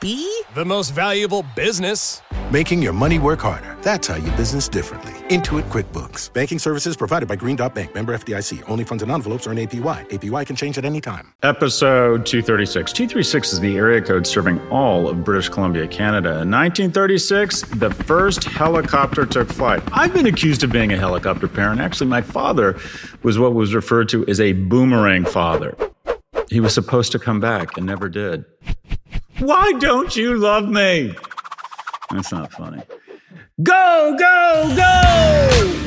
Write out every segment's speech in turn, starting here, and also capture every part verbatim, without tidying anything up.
B? The most valuable business. Making your money work harder. That's how you business differently. Intuit QuickBooks. Banking services provided by Green Dot Bank. Member F D I C. Only funds and envelopes earn A P Y. A P Y can change at any time. Episode two thirty-six. two thirty-six is the area code serving all of British Columbia, Canada. In nineteen thirty-six, the first helicopter took flight. I've been accused of being a helicopter parent. Actually, my father was what was referred to as a boomerang father. He was supposed to come back and never did. Why don't you love me? That's not funny. Go, go, go!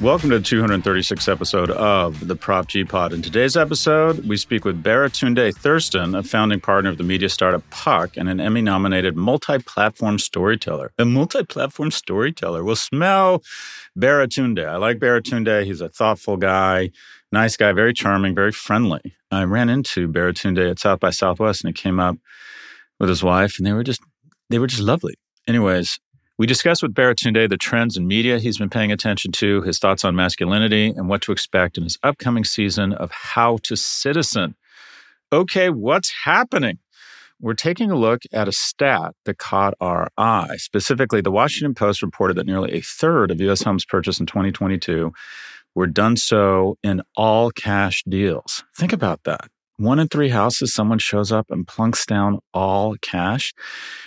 Welcome to the two hundred thirty-sixth episode of the Prop G Pod. In today's episode, we speak with Baratunde Thurston, a founding partner of the media startup Puck and an Emmy-nominated multi-platform storyteller. The multi-platform storyteller will smell Baratunde. I like Baratunde. He's a thoughtful guy, nice guy, very charming, very friendly. I ran into Baratunde at South by Southwest, and he came up with his wife, and they were just they were just lovely. Anyways, we discuss with Baratunde the trends in media he's been paying attention to, his thoughts on masculinity, and what to expect in his upcoming season of How to Citizen. Okay, what's happening? We're taking a look at a stat that caught our eye. Specifically, the Washington Post reported that nearly a third of U S homes purchased in twenty twenty-two were done so in all cash deals. Think about that. One in three houses, someone shows up and plunks down all cash.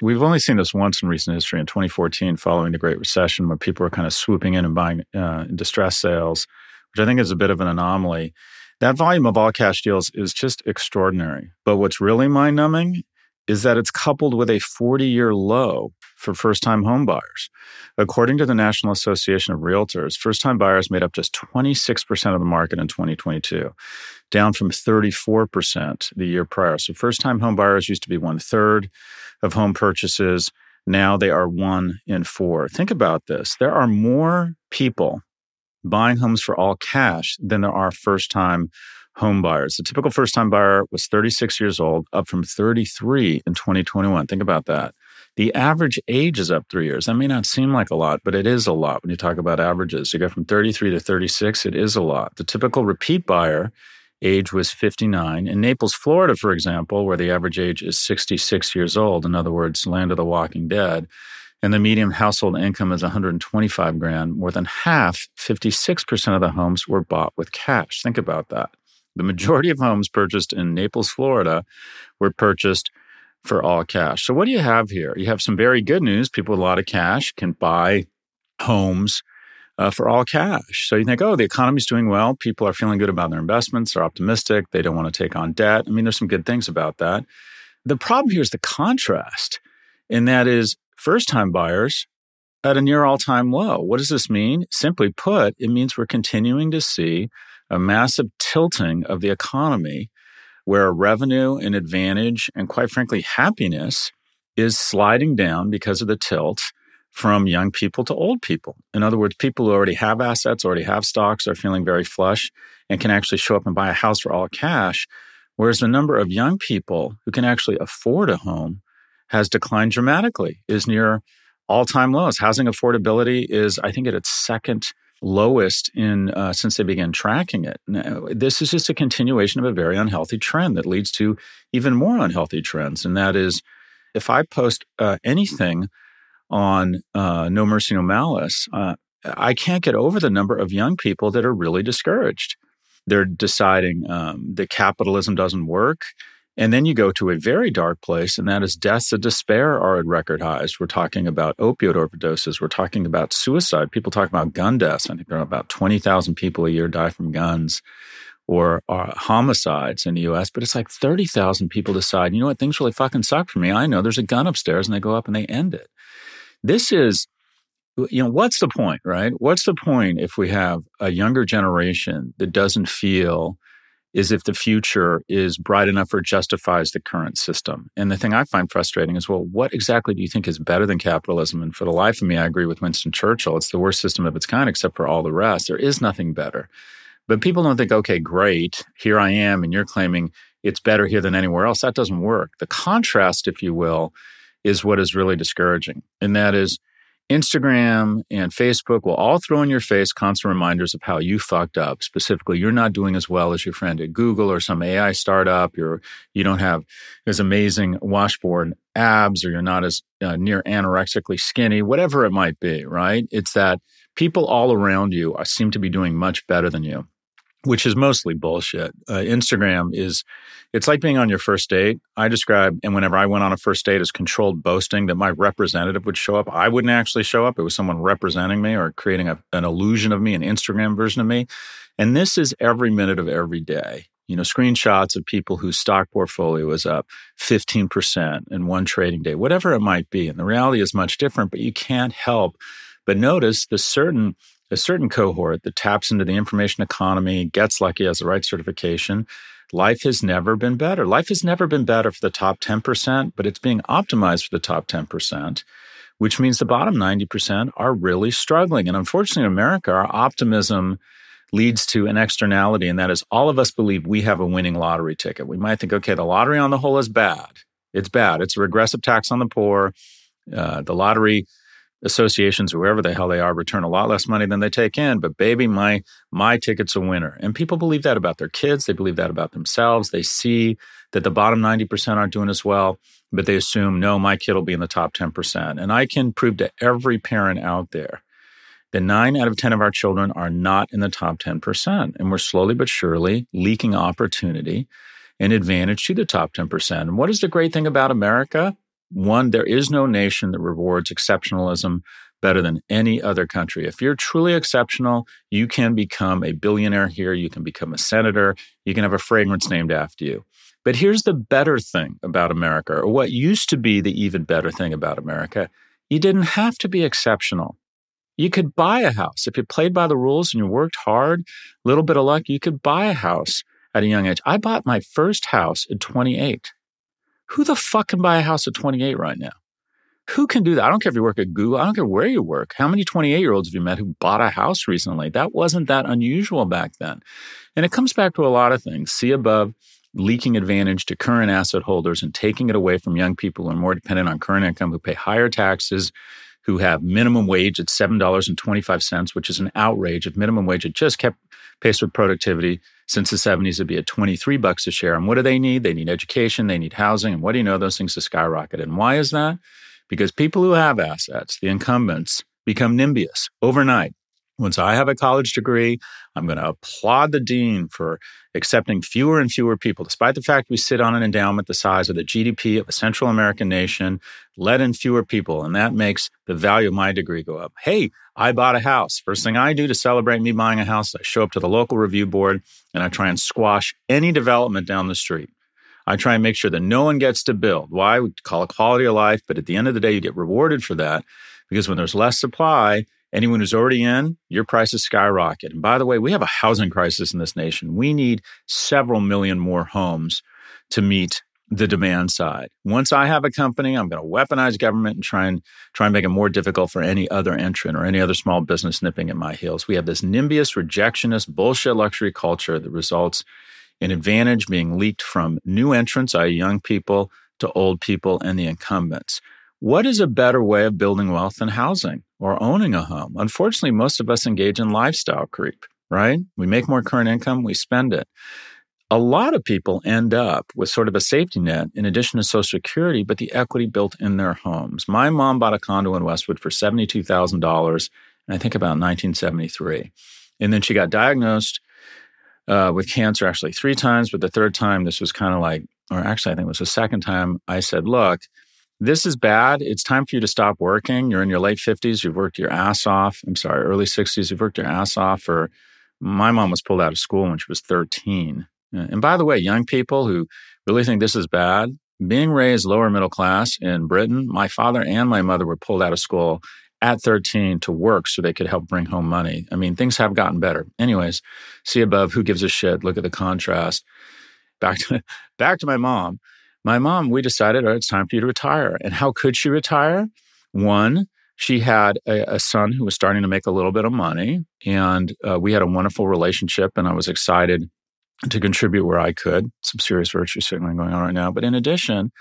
We've only seen this once in recent history, in twenty fourteen, following the Great Recession, where people were kind of swooping in and buying uh, distress sales, which I think is a bit of an anomaly. That volume of all cash deals is just extraordinary. But what's really mind-numbing is that it's coupled with a forty-year low for first-time home buyers. According to the National Association of Realtors, first-time buyers made up just twenty-six percent of the market in twenty twenty-two, down from thirty-four percent the year prior. So first-time home buyers used to be one-third of home purchases. Now they are one in four. Think about this. There are more people buying homes for all cash than there are first-time home buyers. The typical first-time buyer was thirty-six years old, up from thirty-three in twenty twenty-one. Think about that. The average age is up three years. That may not seem like a lot, but it is a lot when you talk about averages. You go from thirty-three to thirty-six, it is a lot. The typical repeat buyer age was fifty-nine. In Naples, Florida, for example, where the average age is sixty-six years old, in other words, land of the walking dead, and the median household income is one hundred twenty-five grand, more than half, fifty-six percent of the homes were bought with cash. Think about that. The majority of homes purchased in Naples, Florida, were purchased for all cash. So what do you have here? You have some very good news. People with a lot of cash can buy homes uh, for all cash. So you think, oh, the economy's doing well. People are feeling good about their investments. They're optimistic. They don't want to take on debt. I mean, there's some good things about that. The problem here is the contrast, and that is first-time buyers at a near all-time low. What does this mean? Simply put, it means we're continuing to see a massive tilting of the economy, where revenue and advantage and, quite frankly, happiness is sliding down because of the tilt from young people to old people. In other words, people who already have assets, already have stocks, are feeling very flush and can actually show up and buy a house for all cash, whereas the number of young people who can actually afford a home has declined dramatically, is near all-time lows. Housing affordability is, I think, at its second lowest in uh, since they began tracking it. Now, this is just a continuation of a very unhealthy trend that leads to even more unhealthy trends. And that is, if I post uh, anything on uh, No Mercy No Malice, uh, I can't get over the number of young people that are really discouraged. They're deciding um, that capitalism doesn't work And then you go to a very dark place, and that is deaths of despair are at record highs. We're talking about opioid overdoses. We're talking about suicide. People talk about gun deaths. I think there are about twenty thousand people a year die from guns or uh, homicides in the U S, but it's like thirty thousand people decide, you know what, things really fucking suck for me. I know there's a gun upstairs, and they go up and they end it. This is, you know, what's the point, right? What's the point if we have a younger generation that doesn't feel is if the future is bright enough or justifies the current system? And the thing I find frustrating is, well, what exactly do you think is better than capitalism? And for the life of me, I agree with Winston Churchill. It's the worst system of its kind, except for all the rest. There is nothing better. But people don't think, okay, great, here I am, and you're claiming it's better here than anywhere else. That doesn't work. The contrast, if you will, is what is really discouraging. And that is Instagram and Facebook will all throw in your face constant reminders of how you fucked up. Specifically, you're not doing as well as your friend at Google or some A I startup. You're, you don't have as amazing washboard abs, or you're not as uh, near anorexically skinny, whatever it might be, right? It's that people all around you are, seem to be doing much better than you, which is mostly bullshit. Uh, Instagram is, it's like being on your first date. I describe, and whenever I went on a first date, as controlled boasting that my representative would show up. I wouldn't actually show up. It was someone representing me or creating a, an illusion of me, an Instagram version of me. And this is every minute of every day. You know, screenshots of people whose stock portfolio is up fifteen percent in one trading day, whatever it might be. And the reality is much different, but you can't help but notice the certain... a certain cohort that taps into the information economy, gets lucky, has the right certification. Life has never been better. Life has never been better for the top ten percent, but it's being optimized for the top ten percent, which means the bottom ninety percent are really struggling. And unfortunately, in America, our optimism leads to an externality, and that is all of us believe we have a winning lottery ticket. We might think, okay, the lottery on the whole is bad. It's bad. It's a regressive tax on the poor. Uh, the lottery... associations, whoever the hell they are, return a lot less money than they take in. But baby, my my ticket's a winner. And people believe that about their kids. They believe that about themselves. They see that the bottom ninety percent aren't doing as well, but they assume, no, my kid will be in the top ten percent. And I can prove to every parent out there that nine out of ten of our children are not in the top ten percent. And we're slowly but surely leaking opportunity and advantage to the top ten percent. And what is the great thing about America? One, there is no nation that rewards exceptionalism better than any other country. If you're truly exceptional, you can become a billionaire here. You can become a senator. You can have a fragrance named after you. But here's the better thing about America, or what used to be the even better thing about America. You didn't have to be exceptional. You could buy a house. If you played by the rules and you worked hard, a little bit of luck, you could buy a house at a young age. I bought my first house at twenty-eight. Who the fuck can buy a house at twenty-eight right now? Who can do that? I don't care if you work at Google. I don't care where you work. How many twenty-eight-year-olds have you met who bought a house recently? That wasn't that unusual back then. And it comes back to a lot of things. See above, leaking advantage to current asset holders and taking it away from young people who are more dependent on current income, who pay higher taxes, who have minimum wage at seven dollars and twenty-five cents, which is an outrage. If minimum wage had just kept pace with productivity since the seventies, it'd be at twenty-three bucks a share. And what do they need? They need education. They need housing. And what do you know? Those things have skyrocketed. And why is that? Because people who have assets, the incumbents, become nimbyous overnight. Once I have a college degree, I'm going to applaud the dean for accepting fewer and fewer people. Despite the fact we sit on an endowment the size of the G D P of a Central American nation, let in fewer people, and that makes the value of my degree go up. Hey, I bought a house. First thing I do to celebrate me buying a house, I show up to the local review board, and I try and squash any development down the street. I try and make sure that no one gets to build. Why? We call it quality of life, but at the end of the day, you get rewarded for that, because when there's less supply, anyone who's already in, your prices skyrocket. And by the way, we have a housing crisis in this nation. We need several million more homes to meet the demand side. Once I have a company, I'm going to weaponize government and try and try and make it more difficult for any other entrant or any other small business nipping at my heels. We have this nimbyist, rejectionist, bullshit luxury culture that results in advantage being leaked from new entrants, that is young people, to old people and the incumbents. What is a better way of building wealth than housing or owning a home? Unfortunately, most of us engage in lifestyle creep, right? We make more current income, we spend it. A lot of people end up with sort of a safety net in addition to Social Security, but the equity built in their homes. My mom bought a condo in Westwood for seventy-two thousand dollars, and I think about nineteen seventy-three. And then she got diagnosed uh, with cancer actually three times, but the third time, this was kind of like or actually I think it was the second time, I said, look, this is bad. It's time for you to stop working. You're in your late fifties. You've worked your ass off. I'm sorry, early sixties. You've worked your ass off. Or my mom was pulled out of school when she was thirteen. And by the way, young people who really think this is bad, being raised lower middle class in Britain, my father and my mother were pulled out of school at thirteen to work so they could help bring home money. I mean, things have gotten better. Anyways, see above, who gives a shit? Look at the contrast. Back to back to my mom. My mom, we decided, all right, it's time for you to retire. And how could she retire? One, she had a, a son who was starting to make a little bit of money, and uh, we had a wonderful relationship, and I was excited to contribute where I could. Some serious virtue signaling going on right now. But in addition,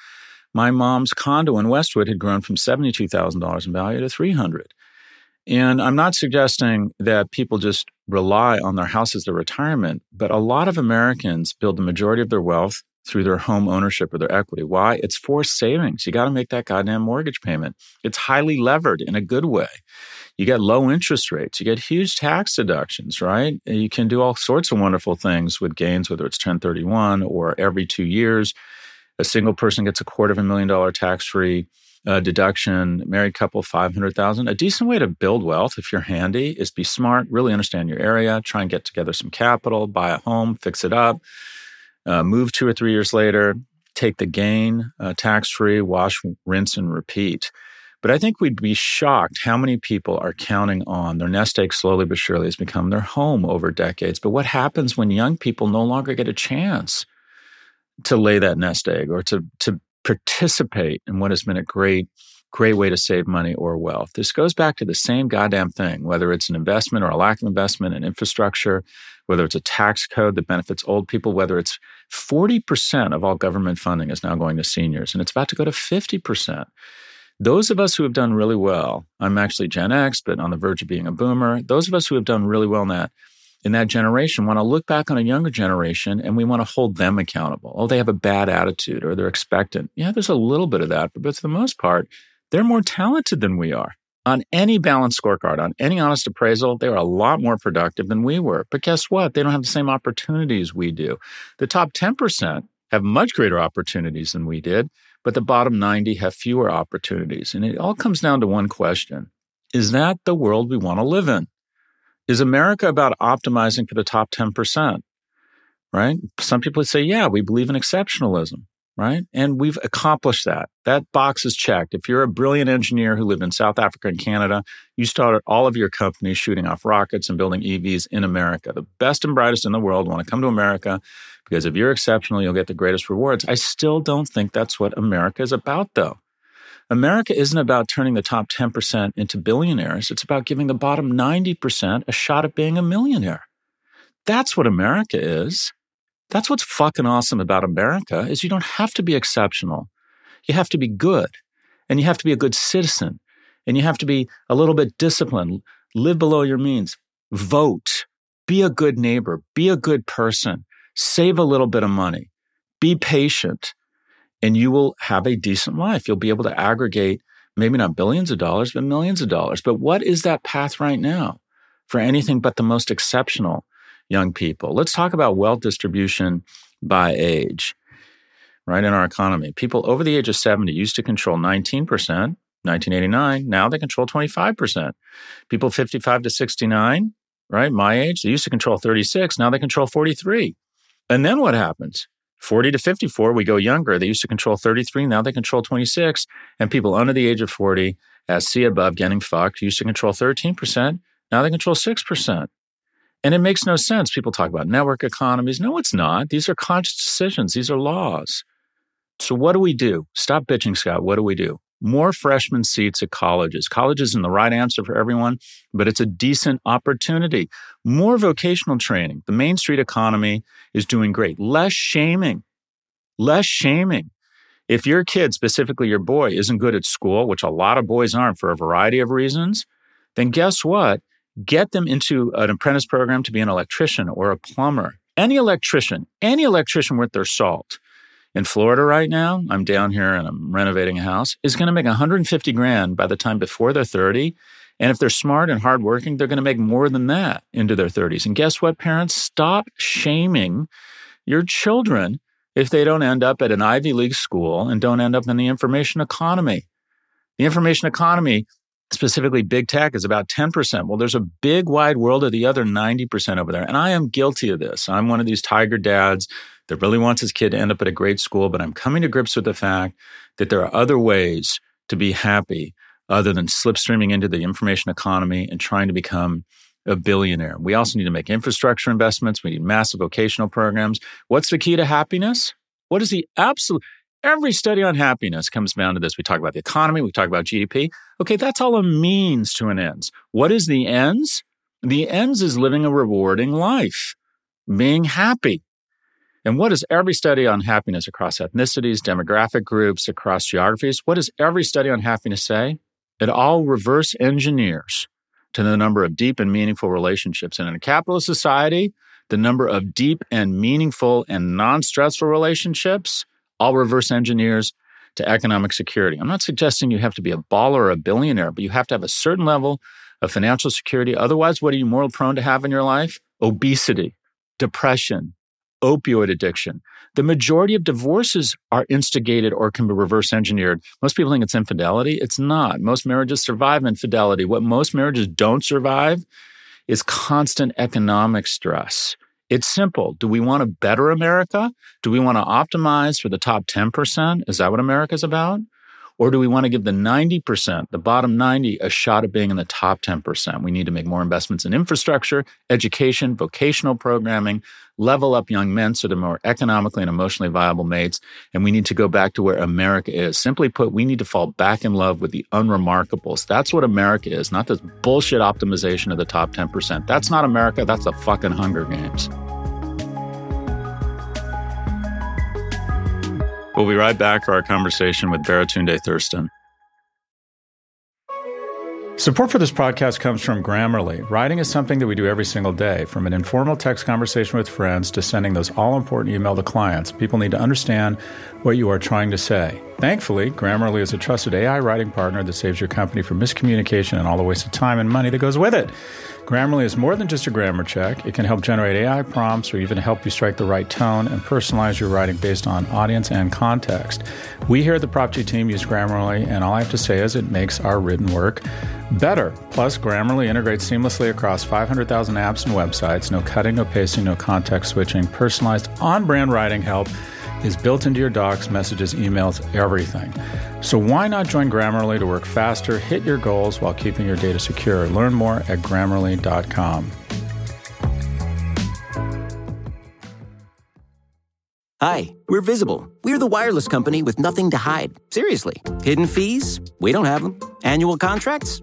my mom's condo in Westwood had grown from seventy-two thousand dollars in value to three hundred thousand dollars. And I'm not suggesting that people just rely on their house as their retirement, but a lot of Americans build the majority of their wealth through their home ownership or their equity. Why? It's forced savings. You got to make that goddamn mortgage payment. It's highly levered in a good way. You get low interest rates. You get huge tax deductions, right? You can do all sorts of wonderful things with gains, whether it's ten thirty-one or every two years. A single person gets a quarter of a million dollar tax-free uh, deduction, married couple, five hundred thousand dollars. A decent way to build wealth, if you're handy, is be smart, really understand your area, try and get together some capital, buy a home, fix it up. Uh, move two or three years later, take the gain, uh, tax-free, wash, rinse, and repeat. But I think we'd be shocked how many people are counting on their nest egg slowly but surely has become their home over decades. But what happens when young people no longer get a chance to lay that nest egg or to, to participate in what has been a great, great way to save money or wealth? This goes back to the same goddamn thing, whether it's an investment or a lack of investment in infrastructure, whether it's a tax code that benefits old people, whether it's forty percent of all government funding is now going to seniors, and it's about to go to fifty percent. Those of us who have done really well, I'm actually Gen X, but on the verge of being a boomer, those of us who have done really well in that, in that generation want to look back on a younger generation and we want to hold them accountable. Oh, they have a bad attitude or they're expectant. Yeah, there's a little bit of that, but for the most part, they're more talented than we are. On any balanced scorecard, on any honest appraisal, they were a lot more productive than we were. But guess what? They don't have the same opportunities we do. The top ten percent have much greater opportunities than we did, but the bottom ninety have fewer opportunities. And it all comes down to one question. Is that the world we want to live in? Is America about optimizing for the top ten percent, right? Some people would say, yeah, we believe in exceptionalism. Right? And we've accomplished that. That box is checked. If you're a brilliant engineer who lived in South Africa and Canada, you started all of your companies shooting off rockets and building E Vs in America. The best and brightest in the world want to come to America because if you're exceptional, you'll get the greatest rewards. I still don't think that's what America is about, though. America isn't about turning the top ten percent into billionaires. It's about giving the bottom ninety percent a shot at being a millionaire. That's what America is. That's what's fucking awesome about America is you don't have to be exceptional. You have to be good, and you have to be a good citizen, and you have to be a little bit disciplined, live below your means, vote, be a good neighbor, be a good person, save a little bit of money, be patient, and you will have a decent life. You'll be able to aggregate maybe not billions of dollars, but millions of dollars. But what is that path right now for anything but the most exceptional young people? Let's talk about wealth distribution by age, right, in our economy. People over the age of seventy used to control nineteen percent, nineteen eighty-nine. Now they control twenty-five percent. People fifty-five to sixty-nine, right, my age, they used to control thirty-six. Now they control forty-three. And then what happens? forty to fifty-four, we go younger. They used to control thirty-three. Now they control twenty-six. And people under the age of forty, as see above, getting fucked, used to control thirteen percent. Now they control six percent. And it makes no sense. People talk about network economies. No, it's not. These are conscious decisions. These are laws. So what do we do? Stop bitching, Scott. What do we do? More freshman seats at colleges. College isn't the right answer for everyone, but it's a decent opportunity. More vocational training. The Main Street economy is doing great. Less shaming. Less shaming. If your kid, specifically your boy, isn't good at school, which a lot of boys aren't for a variety of reasons, then guess what? Get them into an apprentice program to be an electrician or a plumber. Any electrician, any electrician worth their salt. In Florida right now, I'm down here and I'm renovating a house, is going to make one hundred fifty grand by the time before they're thirty. And if they're smart and hardworking, they're going to make more than that into their thirties. And guess what, parents? Stop shaming your children if they don't end up at an Ivy League school and don't end up in the information economy. The information economy, specifically big tech, is about ten percent. Well, there's a big wide world of the other ninety percent over there. And I am guilty of this. I'm one of these tiger dads that really wants his kid to end up at a great school, but I'm coming to grips with the fact that there are other ways to be happy other than slipstreaming into the information economy and trying to become a billionaire. We also need to make infrastructure investments. We need massive vocational programs. What's the key to happiness? What is the absolute... Every study on happiness comes down to this. We talk about the economy. We talk about G D P. Okay, that's all a means to an ends. What is the ends? The ends is living a rewarding life, being happy. And what is every study on happiness across ethnicities, demographic groups, across geographies? What does every study on happiness say? It all reverse engineers to the number of deep and meaningful relationships. And in a capitalist society, the number of deep and meaningful and non-stressful relationships all reverse engineers to economic security. I'm not suggesting you have to be a baller or a billionaire, but you have to have a certain level of financial security. Otherwise, what are you more prone to have in your life? Obesity, depression, opioid addiction. The majority of divorces are instigated or can be reverse engineered. Most people think it's infidelity. It's not. Most marriages survive infidelity. What most marriages don't survive is constant economic stress. It's simple. Do we want to better America? Do we want to optimize for the top ten percent? Is that what America's about? Or do we want to give the ninety percent, the bottom ninety, a shot at being in the top ten percent? We need to make more investments in infrastructure, education, vocational programming, level up young men so they're more economically and emotionally viable mates. And we need to go back to where America is. Simply put, we need to fall back in love with the unremarkables. That's what America is, not this bullshit optimization of the top ten percent. That's not America. That's the fucking Hunger Games. We'll be right back for our conversation with Baratunde Thurston. Support for this podcast comes from Grammarly. Writing is something that we do every single day. From an informal text conversation with friends to sending those all-important email to clients, people need to understand what you are trying to say. Thankfully, Grammarly is a trusted A I writing partner that saves your company from miscommunication and all the waste of time and money that goes with it. Grammarly is more than just a grammar check. It can help generate A I prompts or even help you strike the right tone and personalize your writing based on audience and context. We here at the Prop G team use Grammarly, and all I have to say is it makes our written work better. Plus, Grammarly integrates seamlessly across five hundred thousand apps and websites. No cutting, no pasting, no context switching. Personalized on-brand writing help is built into your docs, messages, emails, everything. So why not join Grammarly to work faster, hit your goals while keeping your data secure? Learn more at Grammarly dot com. Hi, we're Visible. We're the wireless company with nothing to hide. Seriously. Hidden fees? We don't have them. Annual contracts?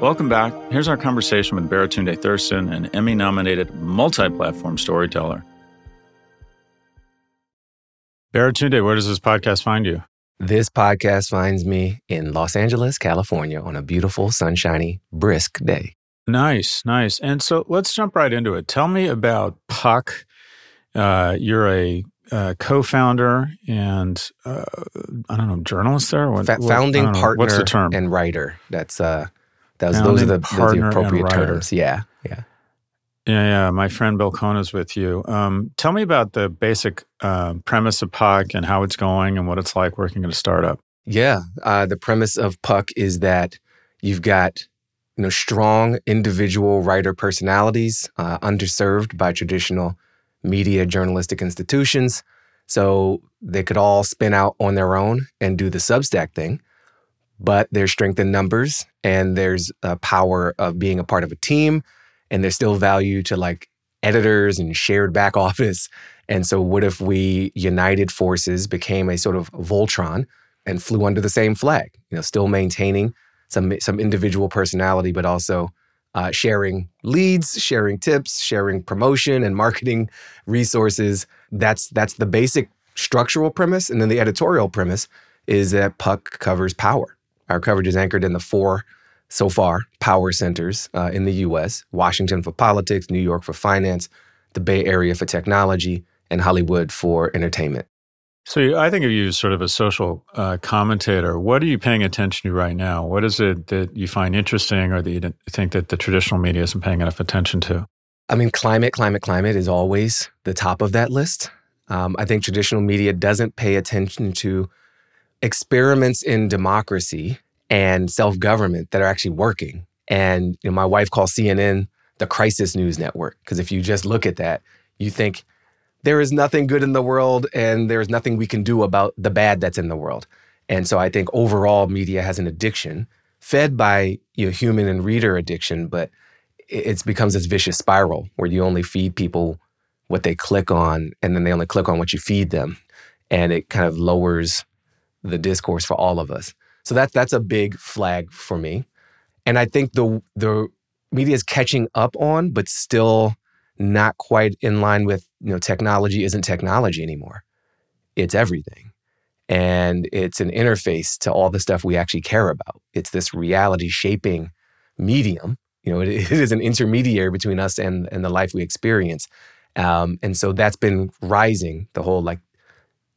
Welcome back. Here's our conversation with Baratunde Thurston, an Emmy-nominated multi-platform storyteller. Baratunde, where does this podcast find you? This podcast finds me in Los Angeles, California, on a beautiful, sunshiny, brisk day. Nice, nice. And so let's jump right into it. Tell me about Puck. Uh, you're a Uh, co-founder and, uh, I don't know, journalist there? What, F- founding what, partner What's the term? and writer. That's uh, that was, Those are the, those the appropriate terms. Yeah, yeah. Yeah, yeah. My friend Bill Cohen is with you. Um, tell me about the basic uh, premise of Puck and how it's going and what it's like working at a startup. Yeah. Uh, the premise of Puck is that you've got you know strong individual writer personalities uh, underserved by traditional media journalistic institutions, so they could all spin out on their own and do the Substack thing. But there's strength in numbers, and there's a power of being a part of a team, and there's still value to like editors and shared back office. And so what if we united forces, became a sort of Voltron, and flew under the same flag, you know, still maintaining some some individual personality, but also uh, sharing leads, sharing tips, sharing promotion and marketing resources. That's, that's the basic structural premise. And then the editorial premise is that Puck covers power. Our coverage is anchored in the four, so far, power centers uh, in the U S, Washington for politics, New York for finance, the Bay Area for technology, and Hollywood for entertainment. So I think of you as sort of a social uh, commentator. What are you paying attention to right now? What is it that you find interesting or that you think that the traditional media isn't paying enough attention to? I mean, climate, climate, climate is always the top of that list. Um, I think traditional media doesn't pay attention to experiments in democracy and self-government that are actually working. And you know, my wife calls C N N the crisis news network, because if you just look at that, you think, there is nothing good in the world and there is nothing we can do about the bad that's in the world. And so I think overall media has an addiction fed by you know, human and reader addiction, but it becomes this vicious spiral where you only feed people what they click on and then they only click on what you feed them. And it kind of lowers the discourse for all of us. So that, that's a big flag for me. And I think the, the media is catching up on, but still not quite in line with, you know, technology isn't technology anymore. It's everything. And it's an interface to all the stuff we actually care about. It's this reality shaping medium. You know, it, it is an intermediary between us and, and the life we experience. Um, and so that's been rising, the whole like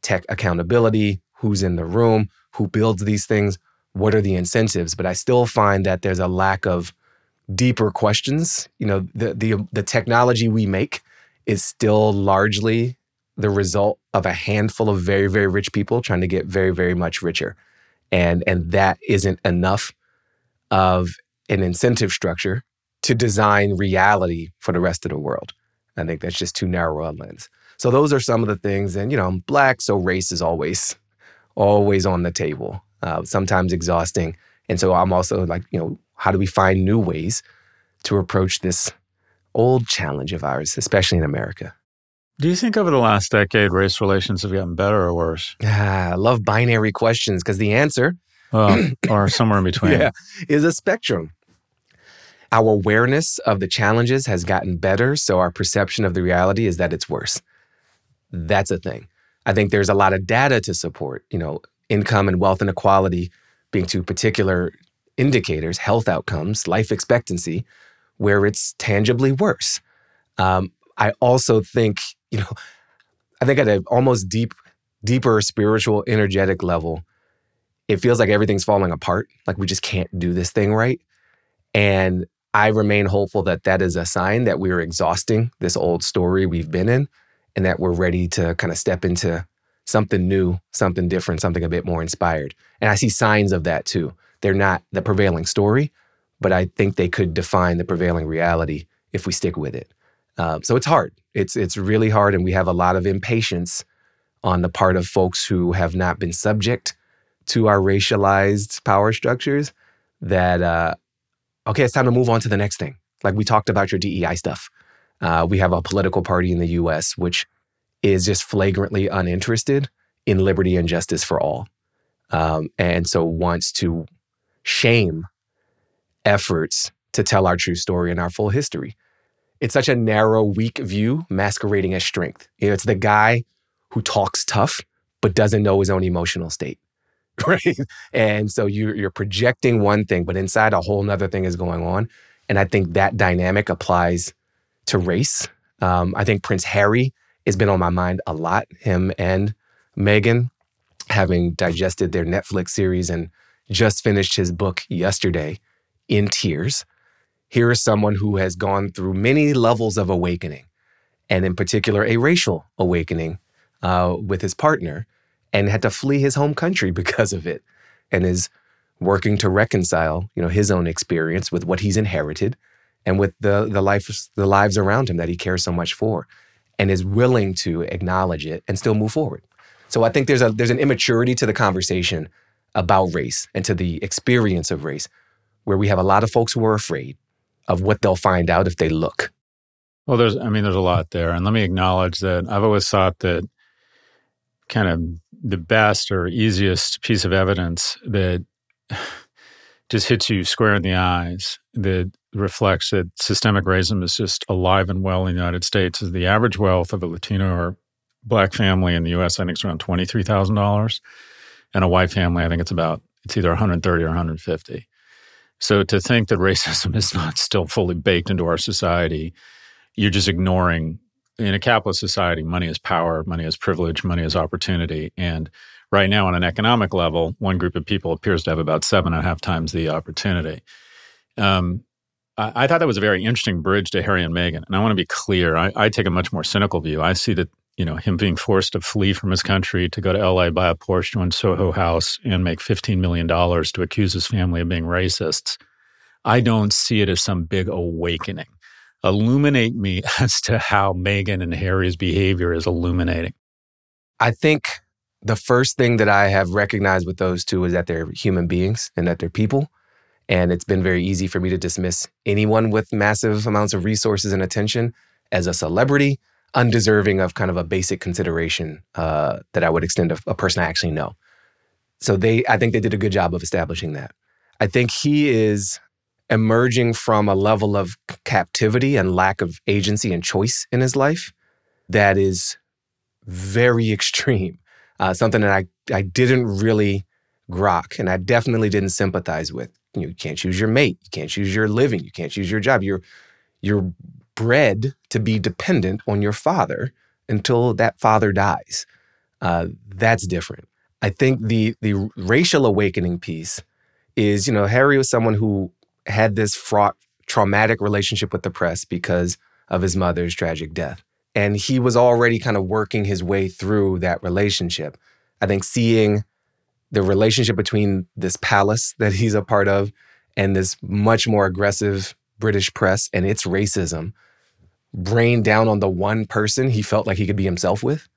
tech accountability, who's in the room, who builds these things, what are the incentives? But I still find that there's a lack of deeper questions. You know, the, the the technology we make is still largely the result of a handful of very, very rich people trying to get very, very much richer. And, and that isn't enough of an incentive structure to design reality for the rest of the world. I think that's just too narrow a lens. So those are some of the things. And, you know, I'm Black, so race is always, always on the table, uh, sometimes exhausting. And so I'm also like, you know, how do we find new ways to approach this old challenge of ours, especially in America? Do you think over the last decade, race relations have gotten better or worse? Ah, I love binary questions because the answer... Well, or somewhere in between. Yeah, is a spectrum. Our awareness of the challenges has gotten better, so our perception of the reality is that it's worse. That's a thing. I think there's a lot of data to support, you know, income and wealth inequality being two particular indicators, health outcomes, life expectancy, where it's tangibly worse. Um, I also think, you know, I think at an almost deep, deeper spiritual, energetic level, it feels like everything's falling apart. Like we just can't do this thing right. And I remain hopeful that that is a sign that we're exhausting this old story we've been in and that we're ready to kind of step into something new, something different, something a bit more inspired. And I see signs of that too. They're not the prevailing story, but I think they could define the prevailing reality if we stick with it. Um, so it's hard. It's it's really hard, and we have a lot of impatience on the part of folks who have not been subject to our racialized power structures that, uh, okay, it's time to move on to the next thing. Like we talked about your D E I stuff. Uh, we have a political party in the U S which is just flagrantly uninterested in liberty and justice for all. Um, and so wants to shame efforts to tell our true story and our full history. It's such a narrow, weak view masquerading as strength. You know, it's the guy who talks tough, but doesn't know his own emotional state, right? And so you're, you're projecting one thing, but inside a whole nother thing is going on. And I think that dynamic applies to race. Um, I think Prince Harry has been on my mind a lot, him and Meghan, having digested their Netflix series and just finished his book yesterday in tears. Here is someone who has gone through many levels of awakening, and in particular, a racial awakening uh, with his partner, and had to flee his home country because of it, and is working to reconcile, you know, his own experience with what he's inherited and with the, the, life, the lives around him that he cares so much for, and is willing to acknowledge it and still move forward. So I think there's a there's an immaturity to the conversation about race and to the experience of race, where we have a lot of folks who are afraid of what they'll find out if they look. Well, there's I mean, there's a lot there. And let me acknowledge that I've always thought that kind of the best or easiest piece of evidence that just hits you square in the eyes, that reflects that systemic racism is just alive and well in the United States. The average wealth of a Latino or Black family in the U S, I think, is around twenty-three thousand dollars. And a white family, I think it's about, it's either one hundred thirty thousand dollars or one hundred fifty thousand dollars. So to think that racism is not still fully baked into our society, you're just ignoring, in a capitalist society, money is power, money is privilege, money is opportunity. And right now on an economic level, one group of people appears to have about seven and a half times the opportunity. Um, I, I thought that was a very interesting bridge to Harry and Meghan. And I want to be clear, I, I take a much more cynical view. I see that, you know, him being forced to flee from his country to go to L A, buy a Porsche, to own Soho House, and make fifteen million dollars to accuse his family of being racists. I don't see it as some big awakening. Illuminate me as to how Meghan and Harry's behavior is illuminating. I think the first thing that I have recognized with those two is that they're human beings and that they're people. And it's been very easy for me to dismiss anyone with massive amounts of resources and attention as a celebrity, undeserving of kind of a basic consideration uh, that I would extend to a person I actually know. So they, I think they did a good job of establishing that. I think he is emerging from a level of captivity and lack of agency and choice in his life that is very extreme. Uh, something that I, I didn't really grok, and I definitely didn't sympathize with. You know, you can't choose your mate. You can't choose your living. You can't choose your job. You're, you're bred to be dependent on your father until that father dies. Uh, that's different. I think the the racial awakening piece is, you know, Harry was someone who had this fraught, traumatic relationship with the press because of his mother's tragic death. And he was already kind of working his way through that relationship. I think seeing the relationship between this palace that he's a part of and this much more aggressive British press and its racism rained down on the one person he felt like he could be himself with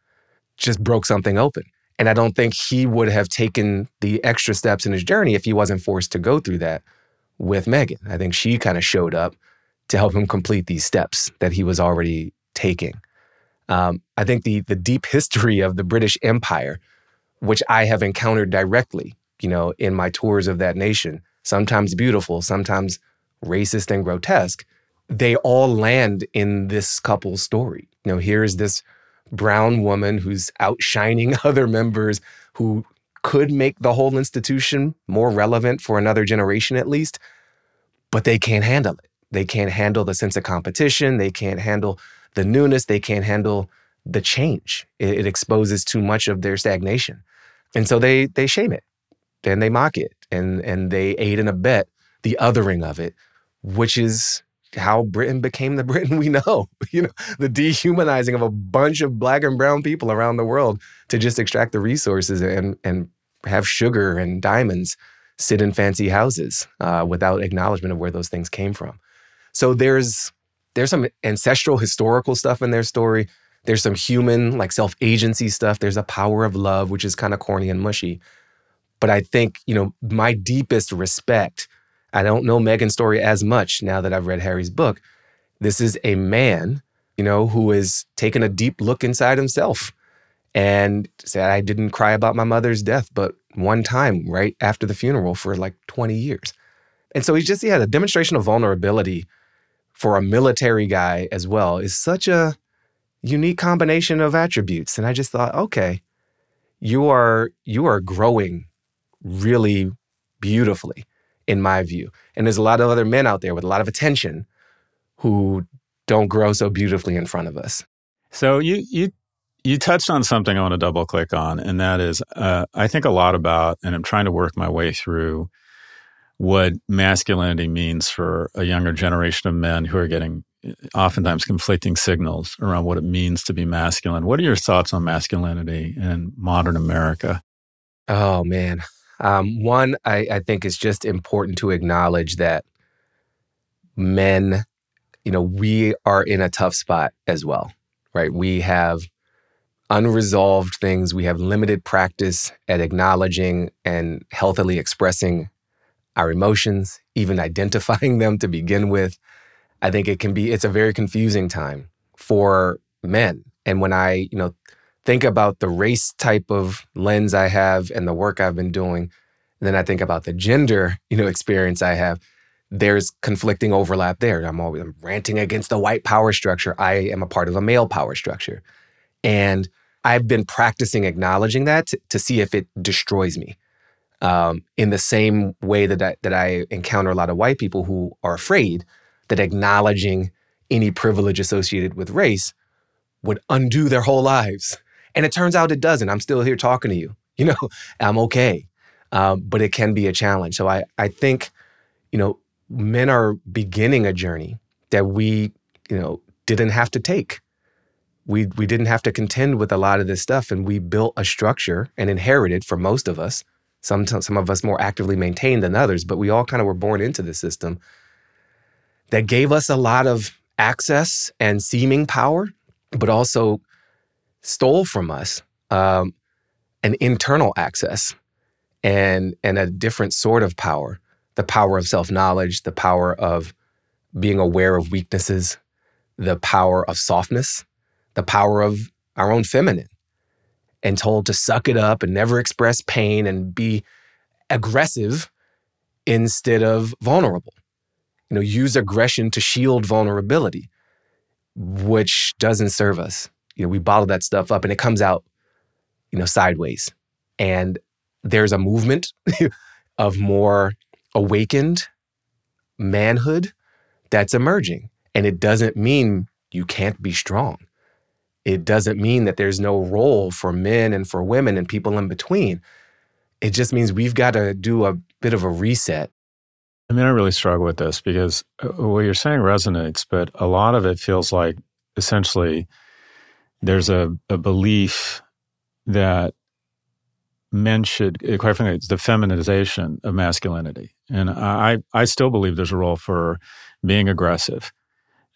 just broke something open. And I don't think he would have taken the extra steps in his journey if he wasn't forced to go through that with Meghan. I think she kind of showed up to help him complete these steps that he was already taking. Um, I think the the deep history of the British Empire, which I have encountered directly, you know, in my tours of that nation, sometimes beautiful, sometimes racist and grotesque, they all land in this couple's story. You know, here is this brown woman who's outshining other members who could make the whole institution more relevant for another generation at least, but they can't handle it. They can't handle the sense of competition. They can't handle the newness. They can't handle the change. It, it exposes too much of their stagnation. And so they they shame it and they mock it and, and they aid and abet the othering of it, which is how Britain became the Britain we know. You know, the dehumanizing of a bunch of Black and brown people around the world to just extract the resources and and have sugar and diamonds sit in fancy houses uh, without acknowledgement of where those things came from. So there's there's some ancestral historical stuff in their story. There's some human, like, self-agency stuff. There's a power of love, which is kind of corny and mushy. But I think, you know, my deepest respect, I don't know Meghan's story as much now that I've read Harry's book. This is a man, you know, who has taken a deep look inside himself and said, I didn't cry about my mother's death, but one time right after the funeral for like twenty years. And so he just, he had a demonstration of vulnerability for a military guy as well is such a unique combination of attributes. And I just thought, okay, you are, you are growing really beautifully, in my view. And there's a lot of other men out there with a lot of attention who don't grow so beautifully in front of us. So you you you touched on something I want to double click on, and that is, uh, I think a lot about, and I'm trying to work my way through what masculinity means for a younger generation of men who are getting oftentimes conflicting signals around what it means to be masculine. What are your thoughts on masculinity in modern America? Oh, man. Um, one, I, I think it's just important to acknowledge that men, you know, we are in a tough spot as well, right? We have unresolved things. We have limited practice at acknowledging and healthily expressing our emotions, even identifying them to begin with. I think it can be, it's a very confusing time for men. And when I, you know, think about the race type of lens I have and the work I've been doing, and then I think about the gender, you know, experience I have. there's conflicting overlap there. I'm always I'm ranting against the white power structure. I am a part of a male power structure. And I've been practicing acknowledging that to, to see if it destroys me. Um, in the same way that I, that I encounter a lot of white people who are afraid that acknowledging any privilege associated with race would undo their whole lives. And it turns out it doesn't. I'm still here talking to you. You know, I'm okay. Um, but it can be a challenge. So I, I think, you know, men are beginning a journey that we, you know, didn't have to take. We, we didn't have to contend with a lot of this stuff. And we built a structure and inherited, for most of us, some, some of us more actively maintained than others, but we all kind of were born into the system that gave us a lot of access and seeming power, but also stole from us um, an internal access and, and a different sort of power, the power of self-knowledge, the power of being aware of weaknesses, the power of softness, the power of our own feminine, and told to suck it up and never express pain and be aggressive instead of vulnerable. You know, use aggression to shield vulnerability, which doesn't serve us. You know, we bottle that stuff up and it comes out, you know, sideways. And there's a movement of more awakened manhood that's emerging. And it doesn't mean you can't be strong. It doesn't mean that there's no role for men and for women and people in between. It just means we've got to do a bit of a reset. I mean, I really struggle with this because what you're saying resonates, but a lot of it feels like essentially there's a, a belief that men should, quite frankly, it's the feminization of masculinity. And I, I still believe there's a role for being aggressive.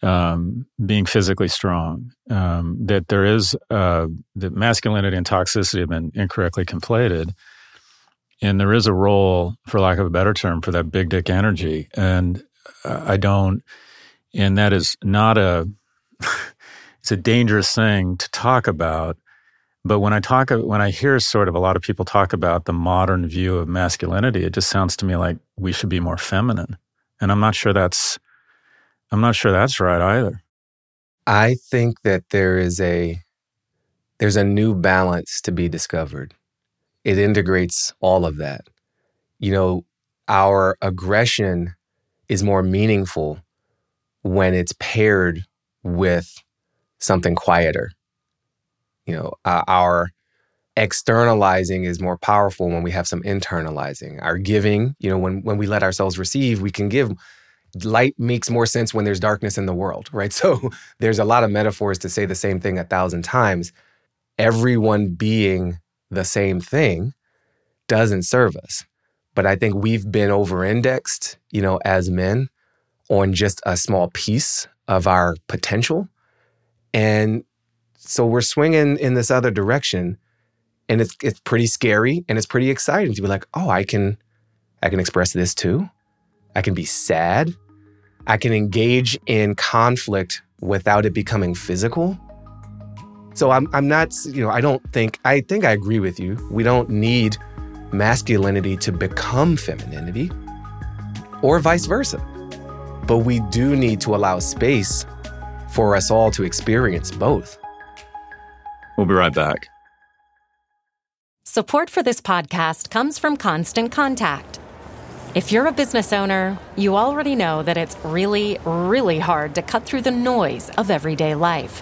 Um, being physically strong, um, that there is, uh, that masculinity and toxicity have been incorrectly conflated. And there is a role, for lack of a better term, for that big dick energy. And I don't, and that is not a, it's a dangerous thing to talk about. But when I talk, when I hear sort of a lot of people talk about the modern view of masculinity, it just sounds to me like we should be more feminine. And I'm not sure that's, I'm not sure that's right either. I think that there is a, there's a new balance to be discovered. It integrates all of that. You know, our aggression is more meaningful when it's paired with something quieter. You know, our externalizing is more powerful when we have some internalizing. Our giving, you know, when, when we let ourselves receive, we can give. Light makes more sense when there's darkness in the world, right? So there's a lot of metaphors to say the same thing a thousand times. Everyone being the same thing doesn't serve us. But I think we've been over-indexed, you know, as men on just a small piece of our potential. And so we're swinging in this other direction, and it's it's pretty scary and it's pretty exciting to be like, oh, I can, I can express this too. I can be sad. I can engage in conflict without it becoming physical. So I'm I'm not, you know, I don't think, I think I agree with you. We don't need masculinity to become femininity or vice versa. But we do need to allow space for us all to experience both. We'll be right back. Support for this podcast comes from Constant Contact. If you're a business owner, you already know that it's really, really hard to cut through the noise of everyday life.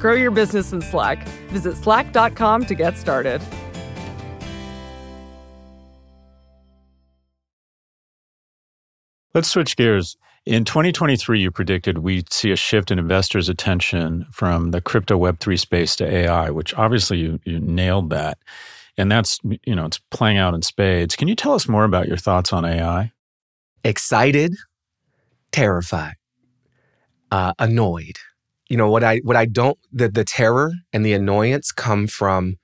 Grow your business in Slack. Visit slack dot com to get started. Let's switch gears. In twenty twenty-three, you predicted we'd see a shift in investors' attention from the crypto Web three space to A I, which obviously you, you nailed that. And that's, you know, it's playing out in spades. Can you tell us more about your thoughts on A I? Excited, terrified, uh, annoyed. You know, what I what I don't, the, the terror and the annoyance come from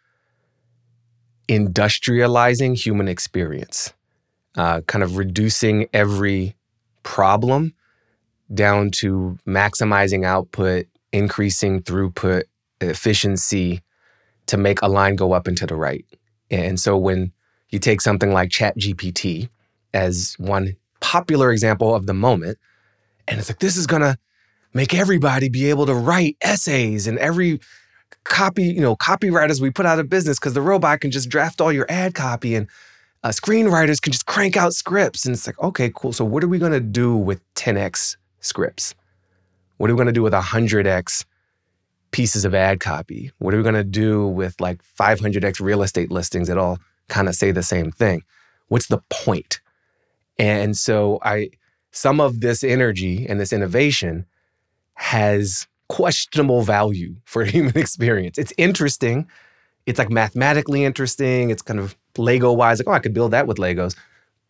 industrializing human experience, uh, kind of reducing every problem down to maximizing output, increasing throughput, efficiency to make a line go up and to the right. And so when you take something like ChatGPT as one popular example of the moment, and it's like, this is gonna make everybody be able to write essays and every copy, you know, copywriters we put out of business because the robot can just draft all your ad copy and uh, screenwriters can just crank out scripts. And it's like, okay, cool. So what are we gonna do with ten X scripts? What are we gonna do with one hundred X pieces of ad copy? What are we gonna do with like five hundred X real estate listings that all kind of say the same thing? What's the point? And so I, some of this energy and this innovation has questionable value for human experience. It's interesting. It's like mathematically interesting. It's kind of Lego-wise, like, oh, I could build that with Legos.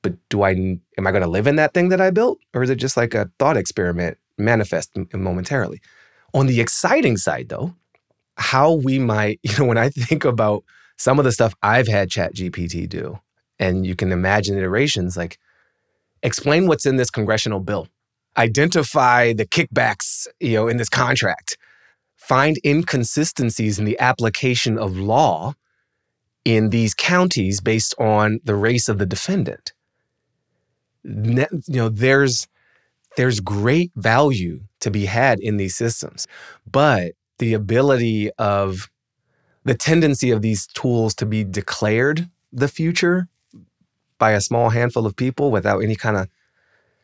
But do I, am I going to live in that thing that I built? Or is it just like a thought experiment manifest momentarily? On the exciting side, though, how we might, you know, when I think about some of the stuff I've had ChatGPT do, and you can imagine iterations like, explain what's in this congressional bill. Identify the kickbacks, you know, in this contract. Find inconsistencies in the application of law in these counties based on the race of the defendant. You know, there's there's great value to be had in these systems, but the ability of the tendency of these tools to be declared the future by a small handful of people without any kind of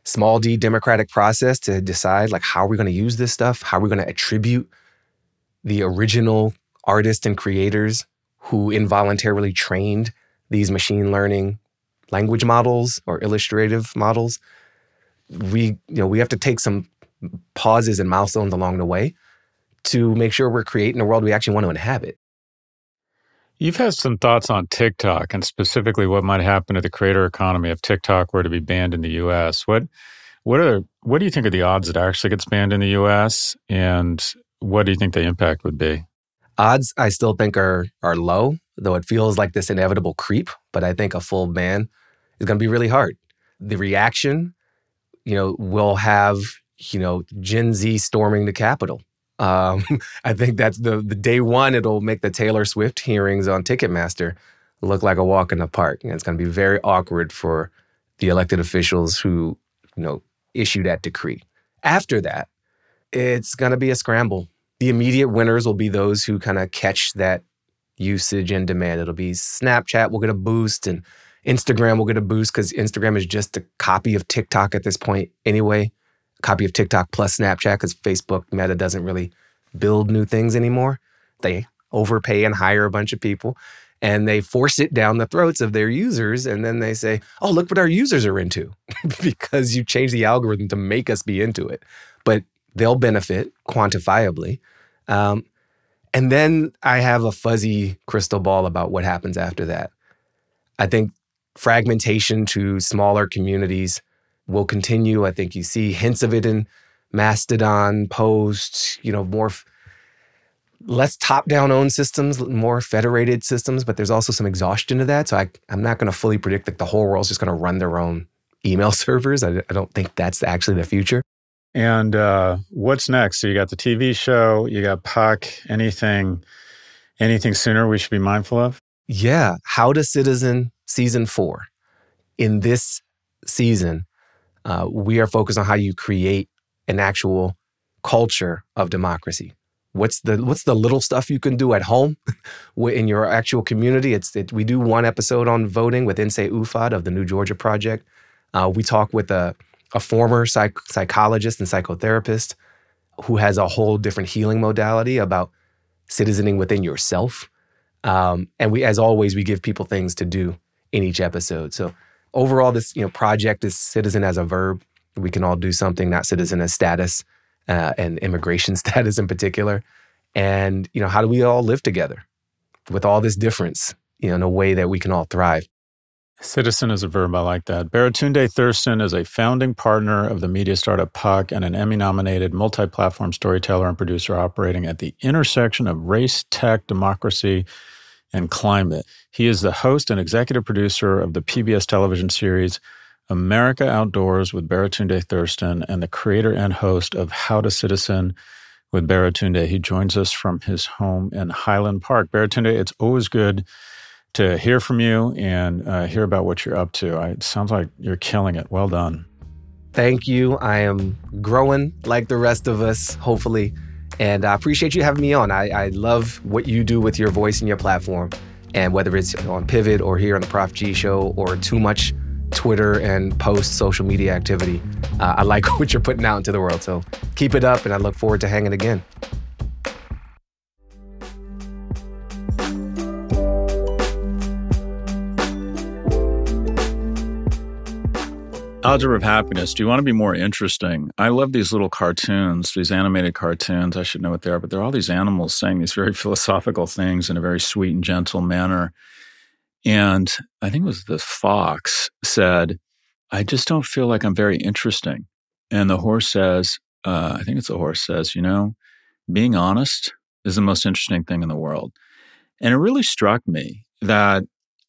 small d democratic process to decide like how are we going to use this stuff, how are we going to attribute the original artists and creators who involuntarily trained these machine learning language models or illustrative models. We, you know, we have to take some pauses and milestones along the way to make sure we're creating a world we actually want to inhabit. You've had some thoughts on TikTok and specifically what might happen to the creator economy if TikTok were to be banned in the U S. What what are what do you think are the odds it actually gets banned in the U S? And what do you think the impact would be? Odds I still think are are low, though it feels like this inevitable creep. But I think a full ban is going to be really hard. The reaction, you know, will have, you know, Gen Z storming the Capitol. Um, I think that's the, the day one, it'll make the Taylor Swift hearings on Ticketmaster look like a walk in the park. And it's going to be very awkward for the elected officials who, you know, issue that decree. After that, it's going to be a scramble. The immediate winners will be those who kind of catch that usage and demand. It'll be Snapchat will get a boost and Instagram will get a boost because Instagram is just a copy of TikTok at this point anyway. Copy of TikTok plus Snapchat because Facebook Meta doesn't really build new things anymore. They overpay and hire a bunch of people and they force it down the throats of their users. And then they say, oh, look what our users are into because you changed the algorithm to make us be into it. But they'll benefit quantifiably. Um, and then I have a fuzzy crystal ball about what happens after that. I think fragmentation to smaller communities will continue. I think you see hints of it in Mastodon, Post, you know, more, f- less top-down owned systems, more federated systems, but there's also some exhaustion to that. So I, I'm not going to fully predict that the whole world's just going to run their own email servers. I, I don't think that's actually the future. And uh, what's next? So you got the T V show, you got Puck. Anything, anything sooner we should be mindful of? Yeah, How to Citizen season four. In this season, uh, we are focused on how you create an actual culture of democracy. What's the what's the little stuff you can do at home, in your actual community? It's it, we do one episode on voting with Nse Ufad of the New Georgia Project. Uh, we talk with a. a former psych- psychologist and psychotherapist who has a whole different healing modality about citizening within yourself. Um, and we, as always, we give people things to do in each episode. So overall, this you know project is citizen as a verb. We can all do something, not citizen as status uh, and immigration status in particular. And you know, how do we all live together with all this difference, you know, in a way that we can all thrive? Citizen is a verb. I like that. Baratunde Thurston is a founding partner of the media startup Puck and an Emmy-nominated multi-platform storyteller and producer operating at the intersection of race, tech, democracy, and climate. He is the host and executive producer of the P B S television series America Outdoors with Baratunde Thurston and the creator and host of How to Citizen with Baratunde. He joins us from his home in Highland Park. Baratunde, it's always good to hear from you and uh, hear about what you're up to. I, it sounds like you're killing it. Well done. Thank you. I am growing like the rest of us, hopefully. And I appreciate you having me on. I, I love what you do with your voice and your platform. And whether it's on Pivot or here on the Prof G Show or too much Twitter and post social media activity, uh, I like what you're putting out into the world. So keep it up, and I look forward to hanging again. Algebra of Happiness. Do you want to be more interesting? I love these little cartoons, these animated cartoons. I should know what they are, but they're all these animals saying these very philosophical things in a very sweet and gentle manner. And I think it was the fox said, I just don't feel like I'm very interesting. And the horse says, uh, I think it's the horse says, you know, being honest is the most interesting thing in the world. And it really struck me that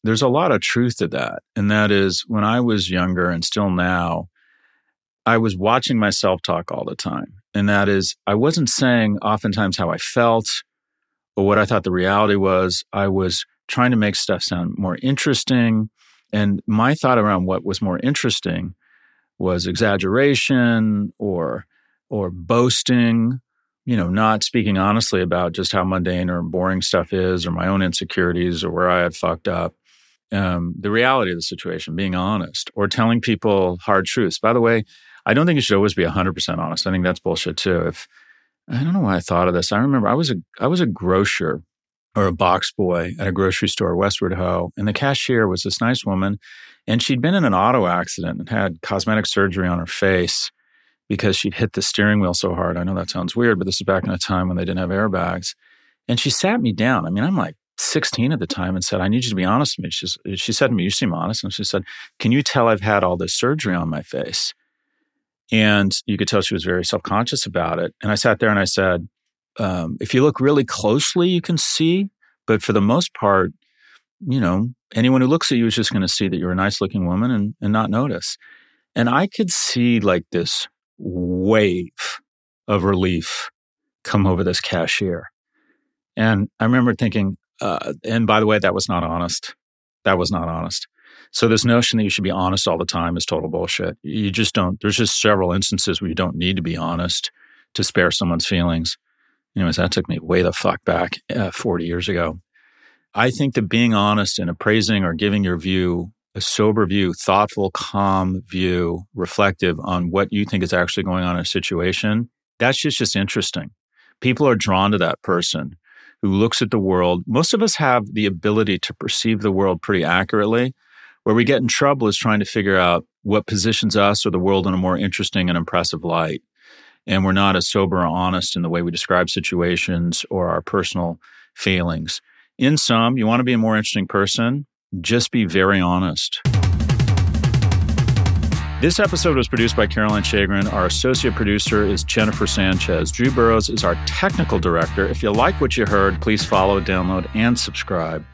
there's a lot of truth to that. And that is, when I was younger and still now, I was watching myself talk all the time. And that is, I wasn't saying oftentimes how I felt or what I thought the reality was. I was trying to make stuff sound more interesting. And my thought around what was more interesting was exaggeration or, or boasting, you know, not speaking honestly about just how mundane or boring stuff is or my own insecurities or where I had fucked up. Um, the reality of the situation, being honest, or telling people hard truths. By the way, I don't think you should always be one hundred percent honest. I think that's bullshit too. If I don't know why I thought of this. I remember I was a I was a grocer or a box boy at a grocery store, Westwood Ho, and the cashier was this nice woman, and she'd been in an auto accident and had cosmetic surgery on her face because she'd hit the steering wheel so hard. I know that sounds weird, but this is back in a time when they didn't have airbags. And she sat me down. I mean, I'm like sixteen at the time and said, I need you to be honest with me. She's, she said to me, you seem honest. And she said, can you tell I've had all this surgery on my face? And you could tell she was very self-conscious about it. And I sat there and I said, um, if you look really closely, you can see. But for the most part, you know, anyone who looks at you is just going to see that you're a nice looking woman and, and not notice. And I could see like this wave of relief come over this cashier. And I remember thinking, Uh, and by the way, that was not honest. That was not honest. So this notion that you should be honest all the time is total bullshit. You just don't, there's just several instances where you don't need to be honest to spare someone's feelings. Anyways, that took me way the fuck back uh, forty years ago. I think that being honest and appraising or giving your view, a sober view, thoughtful, calm view, reflective on what you think is actually going on in a situation, that's just, just interesting. People are drawn to that person who looks at the world. Most of us have the ability to perceive the world pretty accurately. Where we get in trouble is trying to figure out what positions us or the world in a more interesting and impressive light. And we're not as sober or honest in the way we describe situations or our personal feelings. In sum, you want to be a more interesting person, just be very honest. This episode was produced by Caroline Chagrin. Our associate producer is Jennifer Sanchez. Drew Burrows is our technical director. If you like what you heard, please follow, download, and subscribe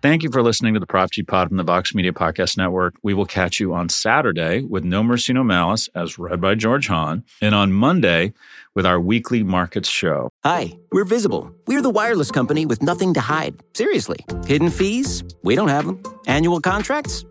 Thank you for listening to the Prop G Pod from the Vox Media Podcast Network. We will catch you on Saturday with No Mercy, No Malice, as read by George Hahn, and on Monday with our weekly markets show. Hi, we're Visible. We're the wireless company with nothing to hide. Seriously. Hidden fees? We don't have them. Annual contracts?